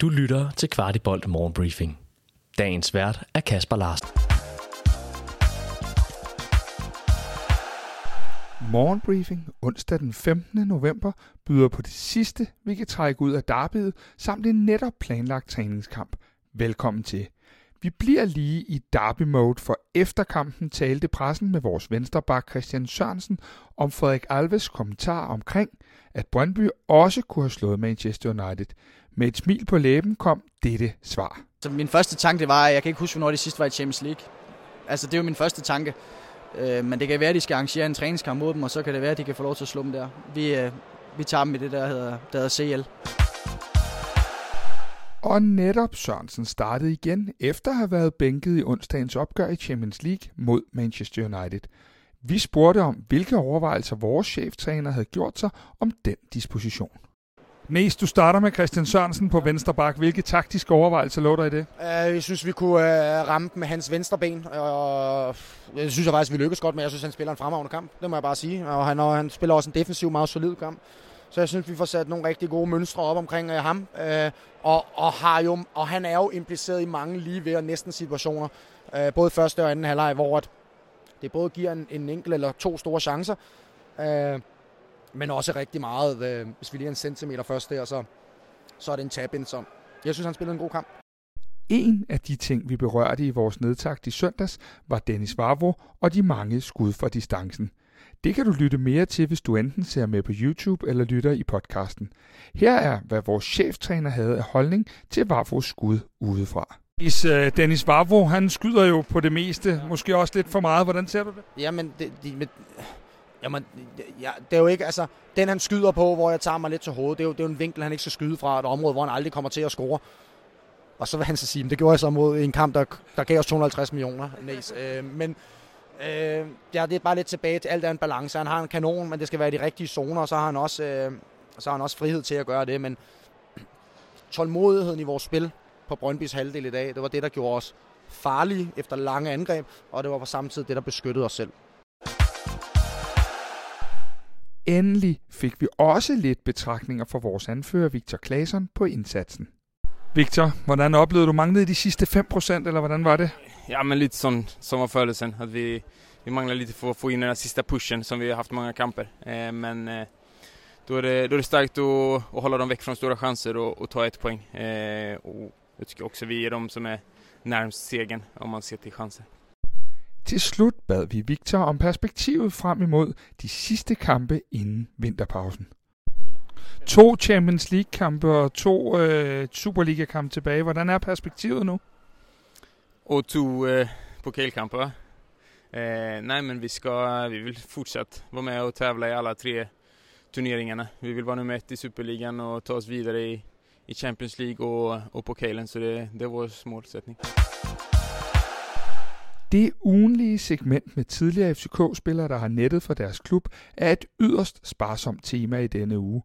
Du lytter til Kvart I bold Morgenbriefing. Dagens vært er Kasper Larsen. Morgenbriefing onsdag den 15. november byder på det sidste, vi kan trække ud af derbyet, samt en netop planlagt træningskamp. Velkommen til. Vi bliver lige i derby-mode, for efter kampen talte pressen med vores venstreback Christian Sørensen om Frederik Alves kommentar omkring, at Brøndby også kunne have slået Manchester United. Med et smil på læben kom dette svar. Så min første tanke det var, at jeg kan ikke huske, hvornår det sidste var i Champions League. Altså det var min første tanke. Men det kan være, at de skal arrangere en træningskamp mod dem, og så kan det være, at de kan få lov til at slå dem der. Vi tager dem i det, der hedder CL. Og netop Sørensen startede igen, efter at have været bænket i onsdagens opgør i Champions League mod Manchester United. Vi spurgte om, hvilke overvejelser vores cheftræner havde gjort sig om den disposition. Mest, du starter med Christian Sørensen på venstre bak. Hvilke taktiske overvejelser lå der i det? Jeg synes, vi kunne ramme med hans venstre ben. Og det synes jeg faktisk, vi lykkedes godt med. Jeg synes, han spiller en fremragende kamp. Det må jeg bare sige. Og han spiller også en defensiv, meget solid kamp. Så jeg synes, vi får sat nogle rigtig gode mønstre op omkring ham. Og han er jo impliceret i mange lige ved og næsten situationer. Både første og anden halvleg, hvor det både giver en enkelt eller to store chancer. Men også rigtig meget, hvis vi lige en centimeter først der, så er det en tap-in, som jeg synes, han spillede en god kamp. En af de ting, vi berørte i vores nedtakt i søndags, var Dennis Vavro og de mange skud fra distancen. Det kan du lytte mere til, hvis du enten ser med på YouTube eller lytter i podcasten. Her er, hvad vores cheftræner havde af holdning til Vavros skud udefra. Dennis Vavro, han skyder jo på det meste, ja. Måske også lidt for meget. Hvordan ser du det? Det er jo ikke, altså, den han skyder på, hvor jeg tager mig lidt til hovedet, det er jo en vinkel, han ikke skal skyde fra, et område, hvor han aldrig kommer til at score. Og så vil han så sige, det gjorde jeg så mod en kamp, der gav os 250 millioner. Det er bare lidt tilbage til alt er en balance. Han har en kanon, men det skal være de rigtige zoner, og så har han også, frihed til at gøre det. Men tålmodigheden i vores spil på Brøndbys halvdel i dag, det var det, der gjorde os farlige efter lange angreb, og det var på samme tid det, der beskyttede os selv. Endelig fik vi også lidt betragtninger fra vores anfører Victor Klæssen på indsatsen. Victor, hvordan oplevede du? Manglede de sidste 5%, eller hvordan var det? Ja, men lidt sådan, som var følelsen, at vi mangler lidt for at få ind den sidste pushen, som vi har haft mange kamper. Men då er det stærkt at holde dem væk fra store chancer og tage et point. Og jeg tycker også, vi er dem, som er nærmest segern, om man ser til chancer. Til slut bad vi Victor om perspektivet frem imod de sidste kampe inden vinterpausen. 2 Champions League-kampe og 2 Superliga-kampe tilbage. Hvordan er perspektivet nu? Og 2 pokalkamper. Nej, men vi vil fortsat være med og tävla i alle 3 turneringerne. Vi vil være nummer 1 i Superligaen og ta oss videre i Champions League og pokalen, så det er vores målsætning. Det ugenlige segment med tidligere FCK-spillere, der har nettet for deres klub, er et yderst sparsomt tema i denne uge.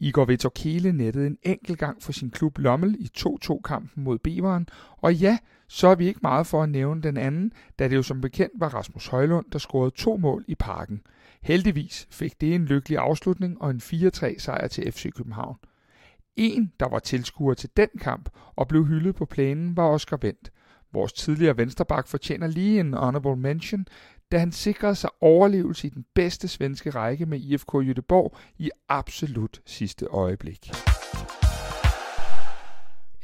Igor Vittor Kiele nettede en enkelt gang for sin klub Lommel i 2-2-kampen mod Beveren, og ja, så er vi ikke meget for at nævne den anden, da det jo som bekendt var Rasmus Højlund, der scorede 2 mål i parken. Heldigvis fik det en lykkelig afslutning og en 4-3-sejr til FC København. En, der var tilskuer til den kamp og blev hyldet på plænen, var Oskar Vendt. Vores tidligere vensterbak fortjener lige en honorable mention, da han sikrede sig overlevelse i den bedste svenske række med IFK Göteborg i absolut sidste øjeblik.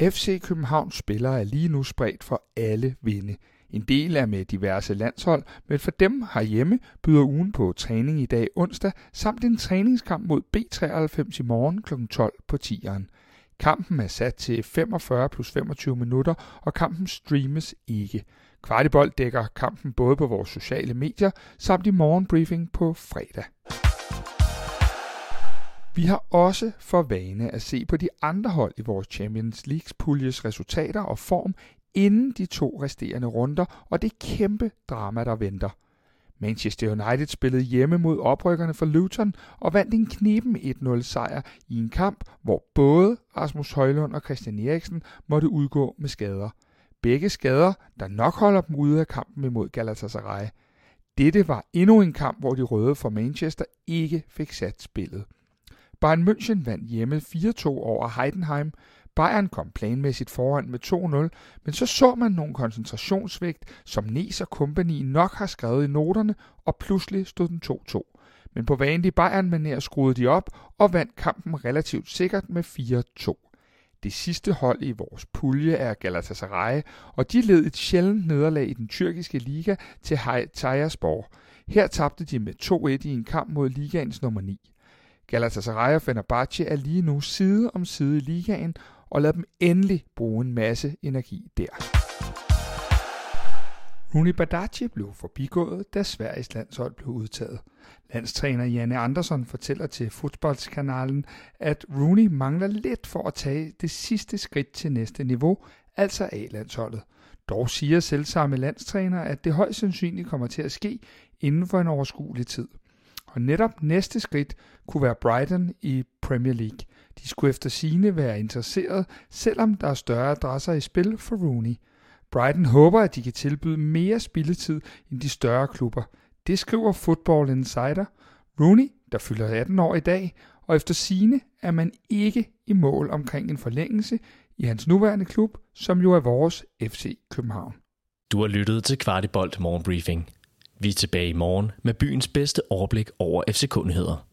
FC Københavns spillere er lige nu spredt for alle vinde. En del er med diverse landshold, men for dem herhjemme byder ugen på træning i dag onsdag, samt en træningskamp mod B93 i morgen kl. 12 på 10'eren. Kampen er sat til 45 plus 25 minutter, og kampen streames ikke. Kvart I bold dækker kampen både på vores sociale medier, samt i morgenbriefing på fredag. Vi har også for vane at se på de andre hold i vores Champions Leagues puljes resultater og form inden de 2 resterende runder, og det kæmpe drama, der venter. Manchester United spillede hjemme mod oprykkerne fra Luton og vandt en kneben 1-0 sejr i en kamp, hvor både Rasmus Højlund og Christian Eriksen måtte udgå med skader. Begge skader, der nok holder dem ude af kampen imod Galatasaray. Dette var endnu en kamp, hvor de røde fra Manchester ikke fik sat spillet. Bayern München vandt hjemme 4-2 over Heidenheim. Bayern kom planmæssigt foran med 2-0, men så man nogle koncentrationssvigt, som Nes og Kompany nok har skrevet i noterne, og pludselig stod den 2-2. Men på vanlig Bayern-manér skruede de op og vandt kampen relativt sikkert med 4-2. Det sidste hold i vores pulje er Galatasaray, og de led et sjældent nederlag i den tyrkiske liga til Hatayspor. Her tabte de med 2-1 i en kamp mod ligaens nummer 9. Galatasaray og Fenerbahce er lige nu side om side i ligaen, og lad dem endelig bruge en masse energi der. Roony Bardghji blev forbigået, da Sveriges landshold blev udtaget. Landstræner Janne Andersson fortæller til Fodboldkanalen, at Roony mangler lidt for at tage det sidste skridt til næste niveau, altså A-landsholdet. Dog siger selvsamme landstræner, at det højst sandsynligt kommer til at ske inden for en overskuelig tid. Og netop næste skridt kunne være Brighton i Premier League. De skulle efter sigende være interesseret, selvom der er større adresser i spil for Roony. Brighton håber, at de kan tilbyde mere spilletid end de større klubber. Det skriver Football Insider. Roony, der fylder 18 år i dag, og efter sigende er man ikke i mål omkring en forlængelse i hans nuværende klub, som jo er vores FC København. Du har lyttet til Kvart i bold Morgenbriefing. Vi er tilbage i morgen med byens bedste overblik over FC-nyheder.